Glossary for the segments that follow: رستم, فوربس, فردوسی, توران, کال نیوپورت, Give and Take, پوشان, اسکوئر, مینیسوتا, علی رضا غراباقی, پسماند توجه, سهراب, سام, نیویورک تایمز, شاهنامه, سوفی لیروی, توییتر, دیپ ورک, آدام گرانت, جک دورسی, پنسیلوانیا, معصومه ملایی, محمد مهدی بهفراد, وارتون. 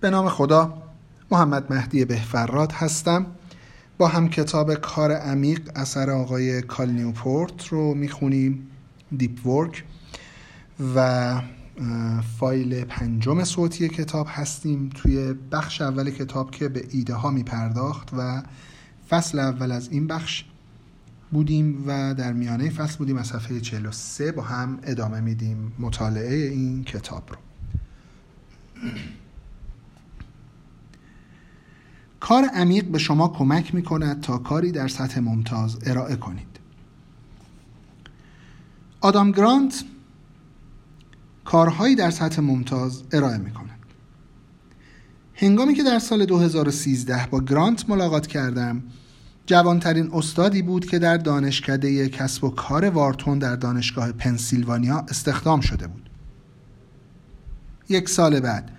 به نام خدا، محمد مهدی بهفراد هستم. با هم کتاب کار عمیق اثر آقای کال نیوپورت رو میخونیم، دیپ ورک، و فایل 5 صوتی کتاب هستیم. توی بخش اول کتاب که به ایده ها میپرداخت و فصل اول از این بخش بودیم و در میانه فصل بودیم، از صفحه 43 با هم ادامه میدیم مطالعه این کتاب رو. کار عمیق به شما کمک میکند تا کاری در سطح ممتاز ارائه کنید. آدام گرانت کارهایی در سطح ممتاز ارائه میکند. هنگامی که در سال 2013 با گرانت ملاقات کردم، جوانترین استادی بود که در دانشکده کسب و کار وارتون در دانشگاه پنسیلوانیا استخدام شده بود. 1 سال بعد،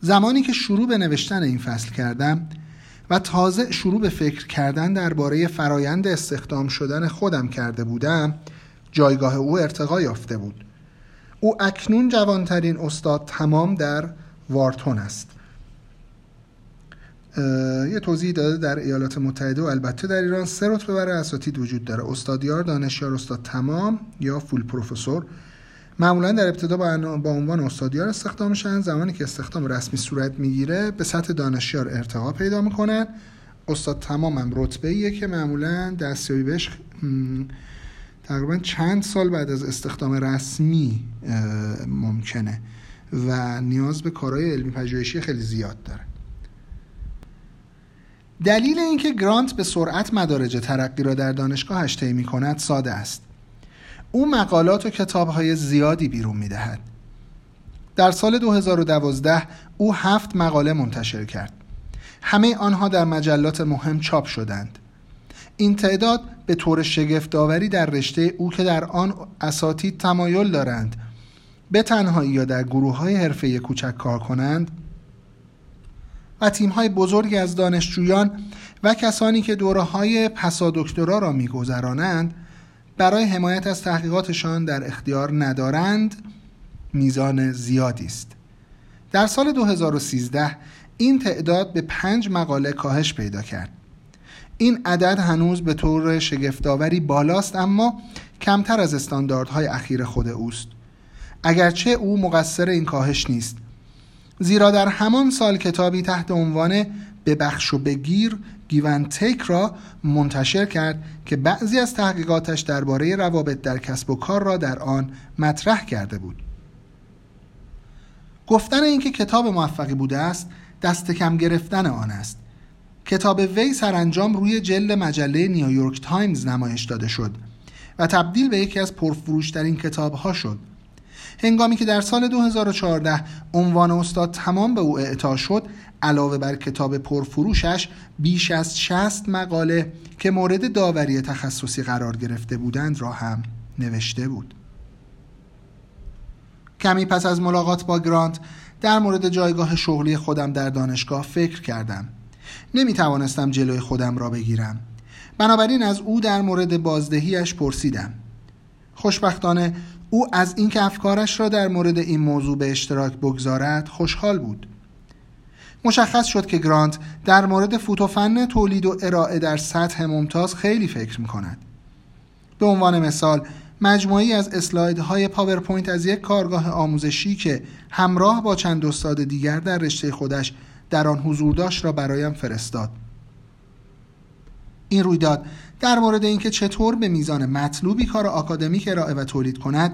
زمانی که شروع به نوشتن این فصل کردم و تازه شروع به فکر کردن درباره فرایند استخدام شدن خودم کرده بودم، جایگاه او ارتقا یافته بود. او اکنون جوانترین استاد تمام در وارتون است. یه توضیح داده در ایالات متحده و البته در ایران 3 رتبه برای اساتید وجود داره: استادیار، دانشیار، استاد تمام یا فول پروفسور. معمولا در ابتدا با عنوان استادیار استخدام میشن. زمانی که استخدام رسمی صورت میگیره به سطح دانشیار ارتقا پیدا میکنن. استاد تمام هم رتبه‌ایه که معمولا دستیابی بهش تقریبا چند سال بعد از استخدام رسمی ممکنه و نیاز به کارهای علمی پژوهشی خیلی زیاد داره. دلیل اینکه گرانت به سرعت مدارج ترقی را در دانشگاهش طی می‌کند ساده است. او مقالات و کتاب‌های زیادی بیرون می‌دهد. در سال 2012 او 7 مقاله منتشر کرد. همه آنها در مجلات مهم چاپ شدند. این تعداد به طور شگفت‌آوری در رشته او که در آن اساتید تمایل دارند به تنهایی یا در گروه‌های حرفه‌ای کوچک کار کنند و تیم‌های بزرگی از دانشجویان و کسانی که دوره‌های پسا دکترا را می‌گذرانند برای حمایت از تحقیقاتشان در اختیار ندارند، میزان زیادی است. در سال 2013 این تعداد به 5 مقاله کاهش پیدا کرد. این عدد هنوز به طور شگفت‌آوری بالاست، اما کمتر از استانداردهای اخیر خود اوست. اگرچه او مقصر این کاهش نیست، زیرا در همان سال کتابی تحت عنوان ببخش و بگیر Give and Take را منتشر کرد که بعضی از تحقیقاتش درباره روابط در کسب و کار را در آن مطرح کرده بود. گفتن اینکه کتاب موفقی بوده است دست کم گرفتن آن است. کتاب وی سرانجام روی جلد مجله نیویورک تایمز نمایش داده شد و تبدیل به یکی از پرفروشترین کتاب‌ها شد. هنگامی که در سال 2014 عنوان استاد تمام به او اعطا شد، علاوه بر کتاب پرفروشش بیش از 60 مقاله که مورد داوری تخصصی قرار گرفته بودند را هم نوشته بود. کمی پس از ملاقات با گرانت در مورد جایگاه شغلی خودم در دانشگاه فکر کردم. نمیتوانستم جلوی خودم را بگیرم. بنابراین از او در مورد بازدهیش پرسیدم. خوشبختانه او از اینکه افکارش را در مورد این موضوع به اشتراک بگذارد خوشحال بود. مشخص شد که گرانت در مورد فوتوفن تولید و ارائه در سطح ممتاز خیلی فکر می‌کند. به عنوان مثال، مجموعه‌ای از اسلایدهای پاورپوینت از یک کارگاه آموزشی که همراه با چند استاد دیگر در رشته خودش در آن حضور داشت را برایم فرستاد. این رویداد در مورد اینکه چطور به میزان مطلوبی کار آکادمیک ارائه و تولید کند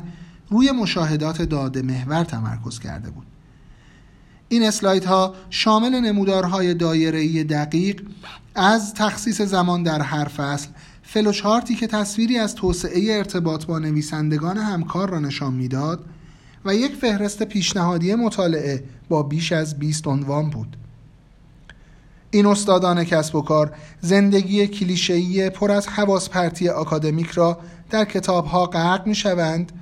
روی مشاهدات داده محور تمرکز کرده بود. این اسلایدها شامل نمودارهای دایره‌ای دقیق از تخصیص زمان در هر فصل، فلوچارتی که تصویری از توسعه ارتباط با نویسندگان همکار را نشان میداد و یک فهرست پیشنهادی مطالعه با بیش از 20 عنوان بود. این استادان کسب و کار زندگی کلیشه‌ای پر از حواس پرتی آکادمیک را در کتاب‌ها غرق می‌شوند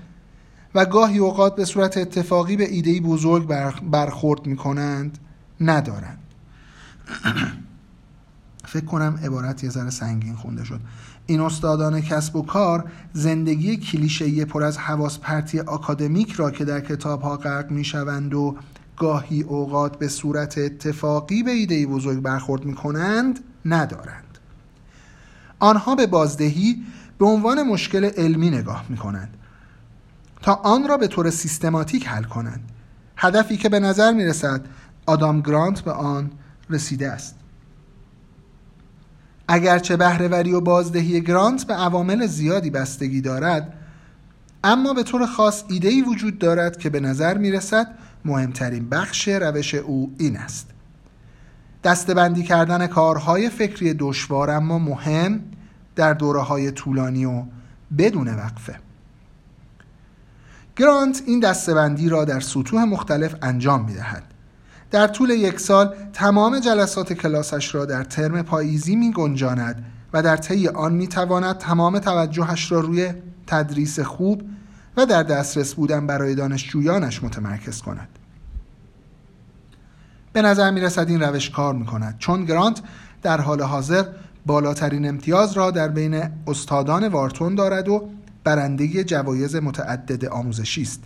و گاهی اوقات به صورت اتفاقی به ایده‌ای بزرگ برخورد می‌کنند ندارند. فکر کنم عبارت یه ذره سنگین خونده شد. این استادان کسب و کار زندگی کلیشه‌ای پر از حواس پرتی آکادمیک را که در کتاب‌ها غرق می‌شوند و گاهی اوقات به صورت اتفاقی به ایدهی بزرگ برخورد می کنند ندارند. آنها به بازدهی به عنوان مشکل علمی نگاه می کنند تا آن را به طور سیستماتیک حل کنند. هدفی که به نظر می رسد آدام گرانت به آن رسیده است. اگرچه بهره‌وری و بازدهی گرانت به عوامل زیادی بستگی دارد، اما به طور خاص ایده‌ای وجود دارد که به نظر می رسد مهمترین بخش روش او این است: دسته‌بندی کردن کارهای فکری دشوار اما مهم در دوره‌های طولانی و بدون وقفه. گرانت این دسته‌بندی را در سطوح مختلف انجام می دهد. در طول یک سال تمام جلسات کلاسش را در ترم پاییزی می گنجاند و در طی آن می تواند تمام توجهش را روی تدریس خوب و در دسترس بودن برای دانشجویانش متمرکز کند. به نظر می رسد این روش کار می کند، چون گرانت در حال حاضر بالاترین امتیاز را در بین استادان وارتون دارد و برنده جوایز متعدد آموزشی است.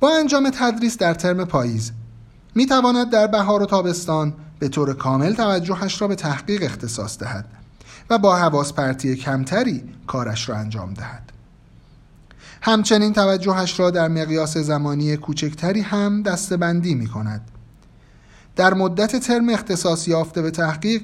با انجام تدریس در ترم پاییز می تواند در بهار و تابستان به طور کامل توجهش را به تحقیق اختصاص دهد و با حواس پرتی کمتری کارش را انجام دهد. همچنین توجهش را در مقیاس زمانی کوچکتری هم دسته‌بندی می کند. در مدت ترم اختصاص یافته به تحقیق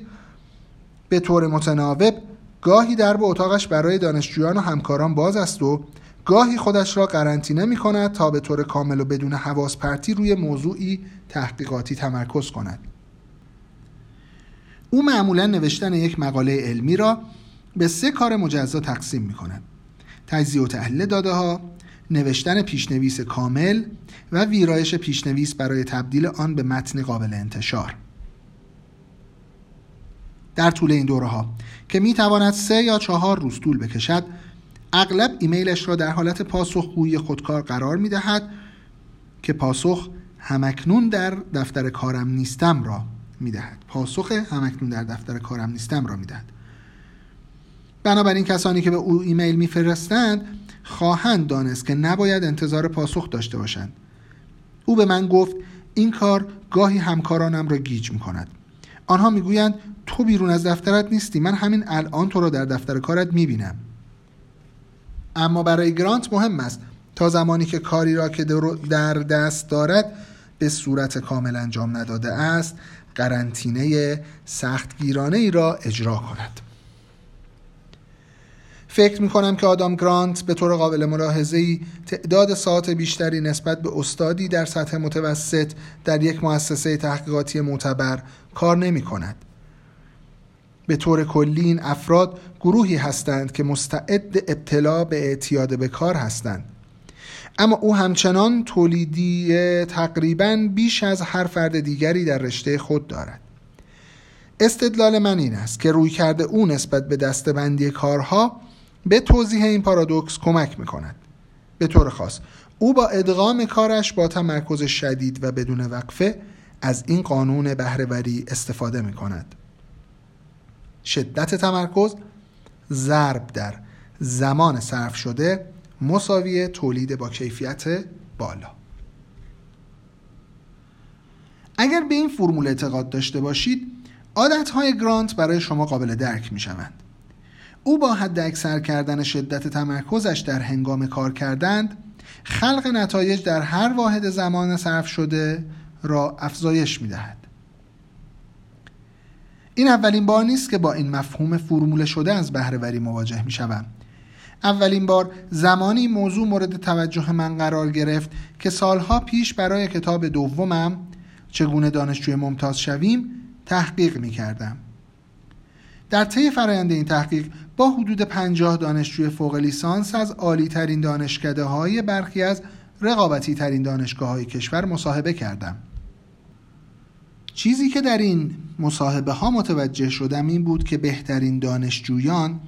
به طور متناوب گاهی درب اتاقش برای دانشجویان و همکاران باز است و گاهی خودش را قرنطینه می کند تا به طور کامل و بدون حواس پرتی روی موضوعی تحقیقاتی تمرکز کند. او معمولا نوشتن یک مقاله علمی را به 3 کار مجزا تقسیم می کند: تجزیه و تحلیل داده ها، نوشتن پیشنویس کامل و ویرایش پیشنویس برای تبدیل آن به متن قابل انتشار. در طول این دوره ها که می تواند 3 یا 4 روز طول بکشد، اغلب ایمیلش را در حالت پاسخگویی خودکار قرار می دهد که پاسخ همکنون در دفتر کارم نیستم را می دهد. بنابراین کسانی که به او ایمیل می فرستند خواهند دانست که نباید انتظار پاسخ داشته باشند. او به من گفت این کار گاهی همکارانم را گیج می کند. آنها می گویند تو بیرون از دفترت نیستی، من همین الان تو را در دفتر کارت می بینم. اما برای گرانت مهم است تا زمانی که کاری را که در دست دارد به صورت کامل انجام نداده است، قرنطینه سختگیرانه ای را اجرا کند. فکر می کنم که آدام گرانت به طور قابل ملاحظه‌ای تعداد ساعت بیشتری نسبت به استادی در سطح متوسط در یک مؤسسه تحقیقاتی معتبر کار نمی کند. به طور کلی این افراد گروهی هستند که مستعد ابتلا به اعتیاد به کار هستند، اما او همچنان تولیدی تقریباً بیش از هر فرد دیگری در رشته خود دارد. استدلال من این است که رویکرد او نسبت به دسته‌بندی کارها به توضیح این پارادوکس کمک می‌کند. به طور خاص او با ادغام کارش با تمرکز شدید و بدون وقفه از این قانون بهره‌وری استفاده می‌کند: شدت تمرکز ضرب در زمان صرف شده مساوی تولید با کیفیت بالا. اگر به این فرمول اعتقاد داشته باشید، عادتهای گرانت برای شما قابل درک می شوند. او با حد اکثر کردن شدت تمرکزش در هنگام کار کردن، خلق نتایج در هر واحد زمان صرف شده را افزایش می دهد. این اولین بار نیست که با این مفهوم فرمول شده از بهره‌وری مواجه می‌شوم. اولین بار زمانی موضوع مورد توجه من قرار گرفت که سالها پیش برای کتاب دومم چگونه دانشجوی ممتاز شویم تحقیق می‌کردم. در طی فرآیند این تحقیق با حدود 50 دانشجوی فوق لیسانس از عالی‌ترین دانشکده‌های برخی از رقابتی‌ترین دانشگاه‌های کشور مصاحبه کردم. چیزی که در این مصاحبه ها متوجه شدم این بود که بهترین دانشجویان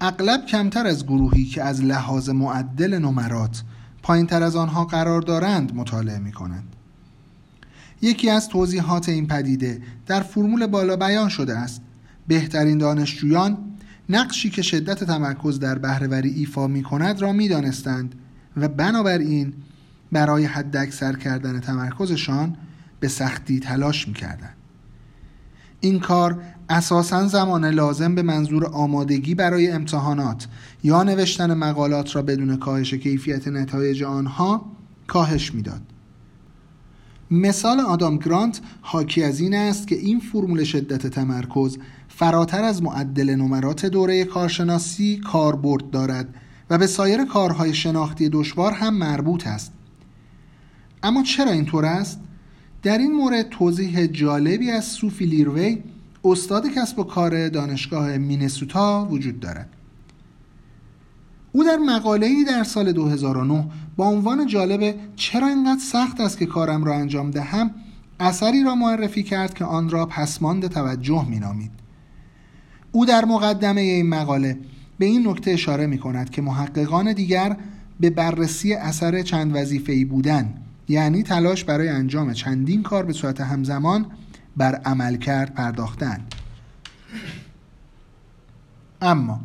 اغلب کمتر از گروهی که از لحاظ معدل نمرات پایین تر از آنها قرار دارند مطالعه می کنند. یکی از توضیحات این پدیده در فرمول بالا بیان شده است: بهترین دانشجویان نقشی که شدت تمرکز در بهره‌وری ایفا می کند را می دانستند و بنابراین برای حداکثر کردن تمرکزشان به سختی تلاش می‌کردند. این کار اساساً زمان لازم به منظور آمادگی برای امتحانات یا نوشتن مقالات را بدون کاهش کیفیت نتایج آنها کاهش می‌داد. مثال آدام گرانت حاکی از این است که این فرمول شدت تمرکز فراتر از معدل نمرات دوره کارشناسی کاربرد دارد و به سایر کارهای شناختی دشوار هم مربوط است. اما چرا اینطور است؟ در این مورد توضیح جالبی از سوفی لیروی، استاد کسب و کار دانشگاه مینیسوتا وجود دارد. او در مقاله‌ای در سال 2009 با عنوان جالب چرا اینقدر سخت است که کارم را انجام دهم اثری را معرفی کرد که آن را پسماند توجه می‌نامید. او در مقدمه این مقاله به این نکته اشاره می‌کند که محققان دیگر به بررسی اثر چند وظیفه‌ای بودن، یعنی تلاش برای انجام چندین کار به صورت همزمان، بر عملکرد پرداختند. اما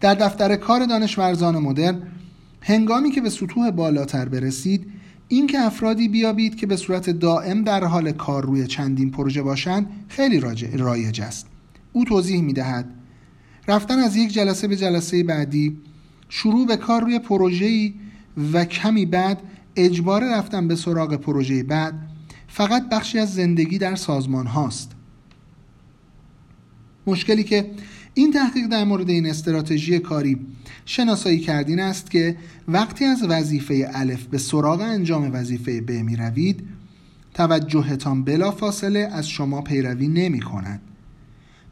در دفتر کار دانشورزان مدرن، هنگامی که به سطوح بالاتر برسید، این که افرادی بیابید که به صورت دائم در حال کار روی چندین پروژه باشند خیلی رایج است. او توضیح می‌دهد رفتن از یک جلسه به جلسه بعدی، شروع به کار روی پروژه‌ای و کمی بعد اجبار رفتن به سراغ پروژه بعد فقط بخشی از زندگی در سازمان هاست. مشکلی که این تحقیق در مورد این استراتژی کاری شناسایی کرد این است که وقتی از وظیفه الف به سراغ انجام وظیفه ب می روید، توجهتان بلا فاصله از شما پیروی نمی کند.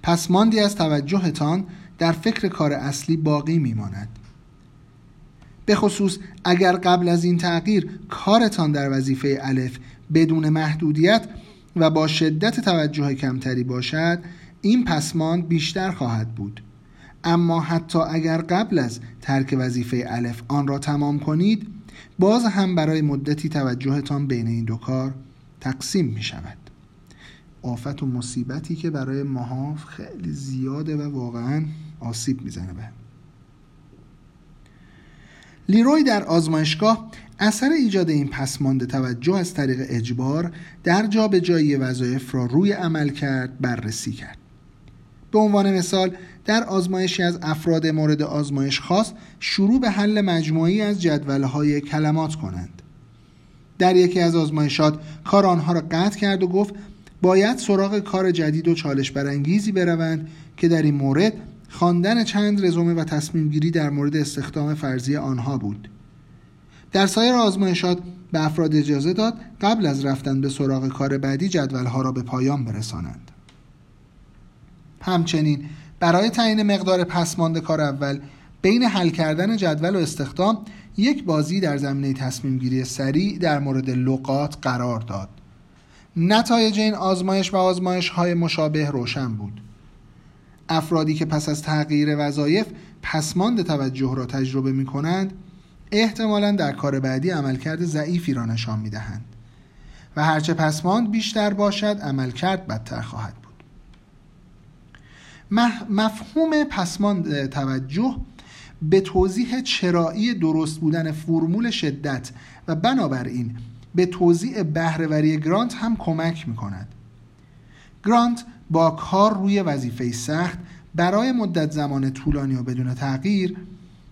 پس ماندی از توجهتان در فکر کار اصلی باقی می ماند. به خصوص اگر قبل از این تغییر کارتان در وظیفه الف بدون محدودیت و با شدت توجه کمتری باشد، این پسماند بیشتر خواهد بود. اما حتی اگر قبل از ترک وظیفه الف آن را تمام کنید، باز هم برای مدتی توجهتان بین این دو کار تقسیم می شود. آفت و مصیبتی که برای ماها خیلی زیاده و واقعا آسیب می زنه به. لیروی در آزمایشگاه اثر ایجاد این پسماند توجه از طریق اجبار در جا به جایی وظایف را روی عمل کرد بررسی کرد. به عنوان مثال، در آزمایشی از افراد مورد آزمایش خاص شروع به حل مجموعی از جدول‌های کلمات کنند. در یکی از آزمایشات کار آنها را قطع کرد و گفت باید سراغ کار جدید و چالش برانگیزی بروند که در این مورد خواندن چند رزومه و تصمیم گیری در مورد استخدام فرضی آنها بود. در سایر آزمایشات به افراد اجازه داد قبل از رفتن به سراغ کار بعدی جدول‌ها را به پایان برسانند. همچنین برای تعیین مقدار پسماند کار اول بین حل کردن جدول و استخدام، یک بازی در زمینه تصمیم گیری سریع در مورد لغات قرار داد. نتایج این آزمایش و آزمایش‌های مشابه روشن بود. افرادی که پس از تغییر وظایف پسماند توجه را تجربه می‌کنند، احتمالاً در کار بعدی عملکرد ضعیفی را نشان می‌دهند و هرچه پسماند بیشتر باشد، عملکرد بدتر خواهد بود. مفهوم پسماند توجه به توضیح چرایی درست بودن فرمول شدت و بنابراین به توضیح بهره‌وری گرانت هم کمک می‌کند. گرانت با کار روی وظیفه سخت برای مدت زمان طولانی و بدون تغییر،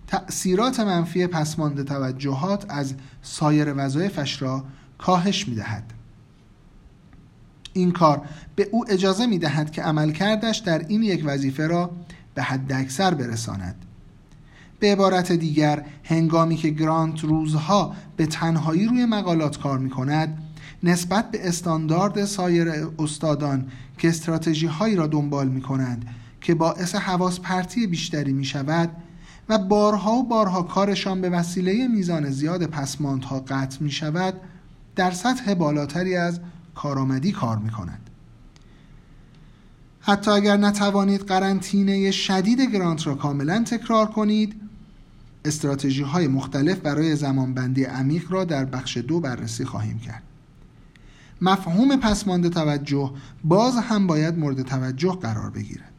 تأثیرات منفی پسماند توجهات از سایر وظایفش را کاهش می‌دهد. این کار به او اجازه می‌دهد که عملکردش در این یک وظیفه را به حداکثر برساند. به عبارت دیگر، هنگامی که گرانت روزها به تنهایی روی مقالات کار می‌کند، نسبت به استاندارد سایر استادان که استراتژی‌هایی را دنبال می‌کنند که باعث حواس پرتی بیشتری می‌شود و بارها کارشان به وسیله میزان زیاد پسماندها قطع می‌شود، در سطح بالاتری از کارآمدی کار می‌کنند. حتی اگر نتوانید قرنطینه شدید گرانت را کاملاً تکرار کنید، استراتژی‌های مختلف برای زمانبندی عمیق را در بخش 2 بررسی خواهیم کرد. مفهوم پسماند توجه باز هم باید مورد توجه قرار بگیرد،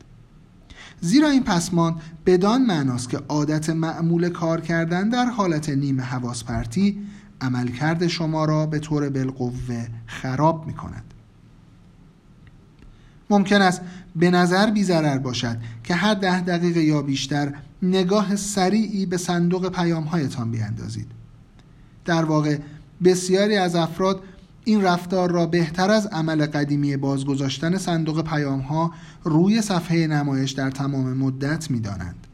زیرا این پسماند بدان معناست که عادت معمول کار کردن در حالت نیمه حواس‌پرتی عملکرد شما را به طور بالقوه خراب می کند. ممکن است به نظر بی ضرر باشد که هر 10 دقیقه یا بیشتر نگاه سریعی به صندوق پیام‌هایتان بیاندازید. در واقع بسیاری از افراد این رفتار را بهتر از عمل قدیمی بازگذاشتن صندوق پیام‌ها روی صفحه نمایش در تمام مدت می‌دانند.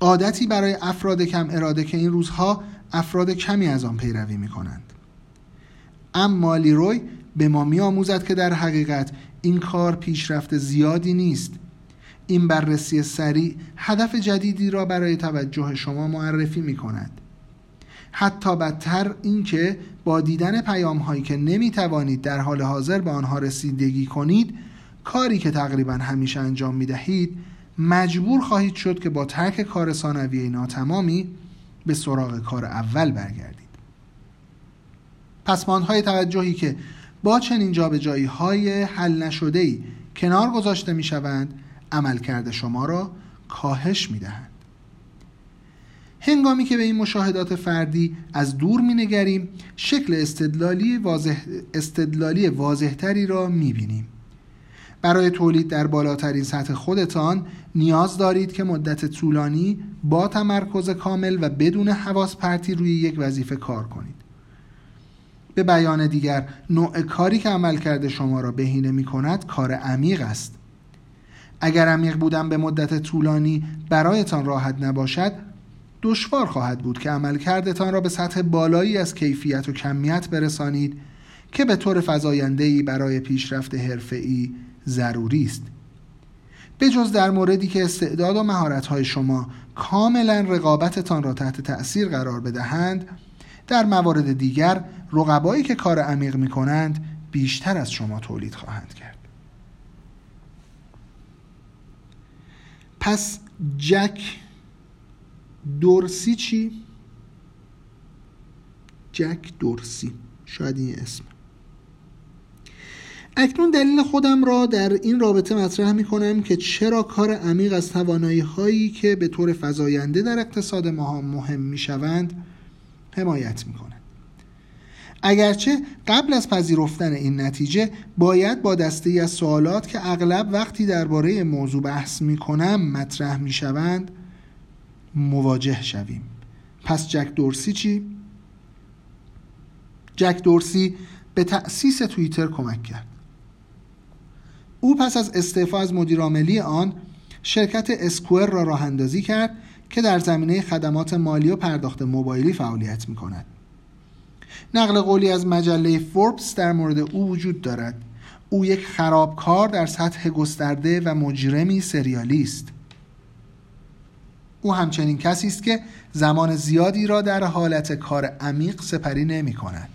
عادتی برای افراد کم اراده که این روزها افراد کمی از آن پیروی می‌کنند. اما لیروی به ما می‌آموزد که در حقیقت این کار پیشرفت زیادی نیست. این بررسی سریع هدف جدیدی را برای توجه شما معرفی می‌کند. حتی بدتر این که با دیدن پیام‌هایی که نمی‌توانید در حال حاضر به آنها رسیدگی کنید، کاری که تقریباً همیشه انجام می‌دهید، مجبور خواهید شد که با ترک کار ثانویه ناتمامی به سراغ کار اول برگردید. پسماندهای توجهی که با چنین جابجایی‌های حل نشده‌ای کنار گذاشته می‌شوند، عملکرد شما را کاهش می‌دهند. هنگامی که به این مشاهدات فردی از دور می‌نگریم، شکل استدلالی واضح‌تری را می‌بینیم. برای تولید در بالاترین سطح خودتان نیاز دارید که مدت طولانی با تمرکز کامل و بدون حواس پرتی روی یک وظیفه کار کنید. به بیان دیگر، نوع کاری که عملکرد شما را بهینه می‌کند کار عمیق است. اگر عمیق بودن به مدت طولانی برایتان راحت نباشد، دشوار خواهد بود که عملکردتان را به سطح بالایی از کیفیت و کمیت برسانید که به طور فزاینده‌ای برای پیشرفت حرفه‌ای ضروری است. به جز در موردی که استعداد و مهارت‌های شما کاملا رقابتتان را تحت تأثیر قرار بدهند، در موارد دیگر رقبایی که کار عمیق می‌کنند بیشتر از شما تولید خواهند کرد. پس جک دورسی چی؟ جک دورسی، شاید این اسم. اکنون دلیل خودم را در این رابطه مطرح می کنم که چرا کار عمیق از توانایی هایی که به طور فزاینده در اقتصاد ما مهم می شوند حمایت می کنند. اگرچه قبل از پذیرفتن این نتیجه باید با دسته‌ای از سوالات که اغلب وقتی درباره موضوع بحث می کنم مطرح می شوند مواجه شویم. پس جک دورسی چی؟ جک دورسی به تأسیس توییتر کمک کرد. او پس از استعفا از مدیرعاملی آن، شرکت اسکوئر را راه اندازی کرد که در زمینه خدمات مالی و پرداخت موبایلی فعالیت می‌کند. نقل قولی از مجله فوربس در مورد او وجود دارد. او یک خرابکار در سطح گسترده و مجرمی سریالی است. او همچنین کسی است که زمان زیادی را در حالت کار عمیق سپری نمی کند.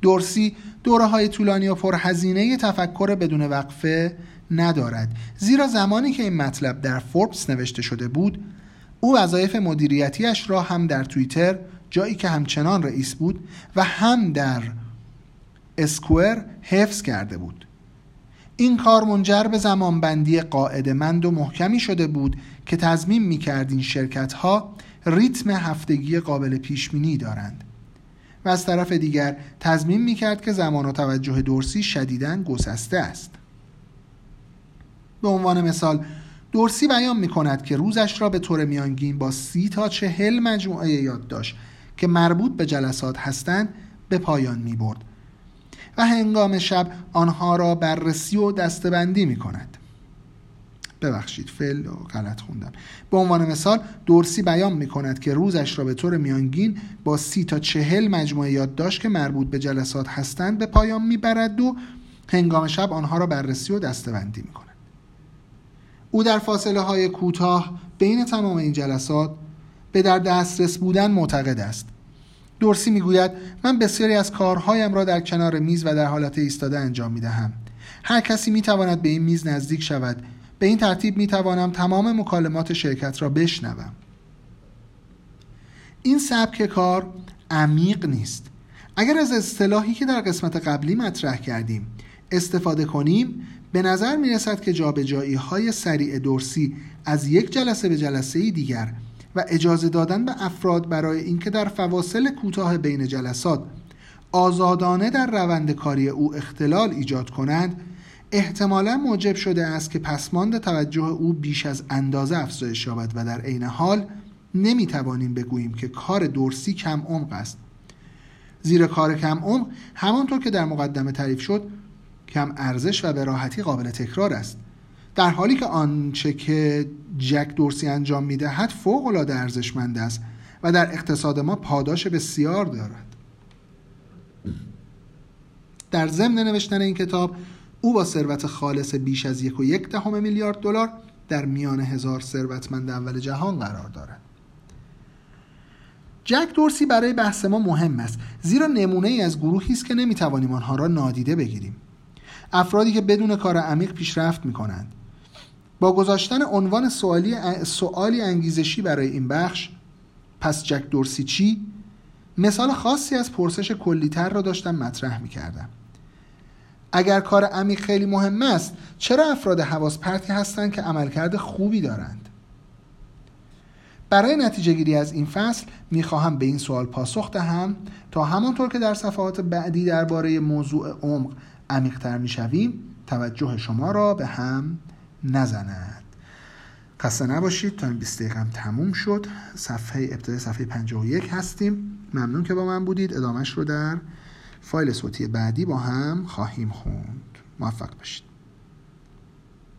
دورسی دوره‌های طولانی و پرهزینه تفکر بدون وقفه ندارد، زیرا زمانی که این مطلب در فوربس نوشته شده بود، او وظایف مدیریتیش را هم در توییتر، جایی که همچنان رئیس بود، و هم در اسکوئر حفظ کرده بود. این کار منجر به زمانبندی قاعده‌مند و محکمی شده بود که تضمین می‌کرد این شرکت‌ها ریتم هفتگی قابل پیش‌بینی دارند و از طرف دیگر تضمین می‌کرد که زمان و توجه دورسی شدیداً گسسته است. به عنوان مثال، دورسی بیان می‌کند که روزش را به طور میانگین با 30 تا 40 مجموعه یادداشت که مربوط به جلسات هستند به پایان می‌برد و هنگام شب آنها را بررسی و دسته‌بندی می‌کند. ببخشید، فعل رو غلط خوندم. به عنوان مثال، دورسی بیان می‌کند که روزش را به طور میانگین با 30 تا 40 مجموعه یادداشت که مربوط به جلسات هستند به پایان می‌برد و هنگام شب آنها را بررسی و دسته‌بندی می‌کند. او در فاصله‌های کوتاه بین تمام این جلسات به در دسترس بودن معتقد است. دورسی میگوید: من بسیاری از کارهایم را در کنار میز و در حالت ایستاده انجام میدهم. هر کسی میتواند به این میز نزدیک شود. به این ترتیب میتوانم تمام مکالمات شرکت را بشنوم. این سبک کار عمیق نیست. اگر از اصطلاحی که در قسمت قبلی مطرح کردیم استفاده کنیم، به نظر میرسد که جابجایی‌های سریع دورسی از یک جلسه به جلسه دیگر و اجازه دادن به افراد برای اینکه در فواصل کوتاه بین جلسات آزادانه در روند کاری او اختلال ایجاد کنند، احتمالاً موجب شده است که پسماند توجه او بیش از اندازه افزایش یابد و در عین حال نمیتوانیم بگوییم که کار دورسی کم عمق است. زیرا کار کم عمق همانطور که در مقدمه تعریف شد کم ارزش و به راحتی قابل تکرار است، در حالی که آنچه که جک دورسی انجام میدهد فوق‌العاده ارزشمند است و در اقتصاد ما پاداش بسیار دارد. در ضمن نوشتن این کتاب او با ثروت خالص بیش از 1.1 میلیارد دلار در میان 1000 ثروتمند اول جهان قرار دارد. جک دورسی برای بحث ما مهم است، زیرا نمونه ای از گروهی است که نمیتوانیم آنها را نادیده بگیریم. افرادی که بدون کار عمیق پیشرفت میکنند. با گذاشتن عنوان سوالی انگیزشی برای این بخش، پس جک دورسی چی؟ مثال خاصی از پرسش کلی‌تر را داشتم مطرح میکردم. اگر کار عمیق خیلی مهم است، چرا افراد حواس پرتی هستند که عملکرد خوبی دارند؟ برای نتیجه گیری از این فصل میخواهم به این سوال پاسخ دهم تا همانطور که در صفحات بعدی درباره موضوع عمق عمیق‌تر میشویم توجه شما را به هم نزند. خسته نباشید، تا این 20 دقیقه تموم شد. ابتدای صفحه 51 هستیم. ممنون که با من بودید. ادامهش رو در فایل صوتی بعدی با هم خواهیم خوند. موفق باشید.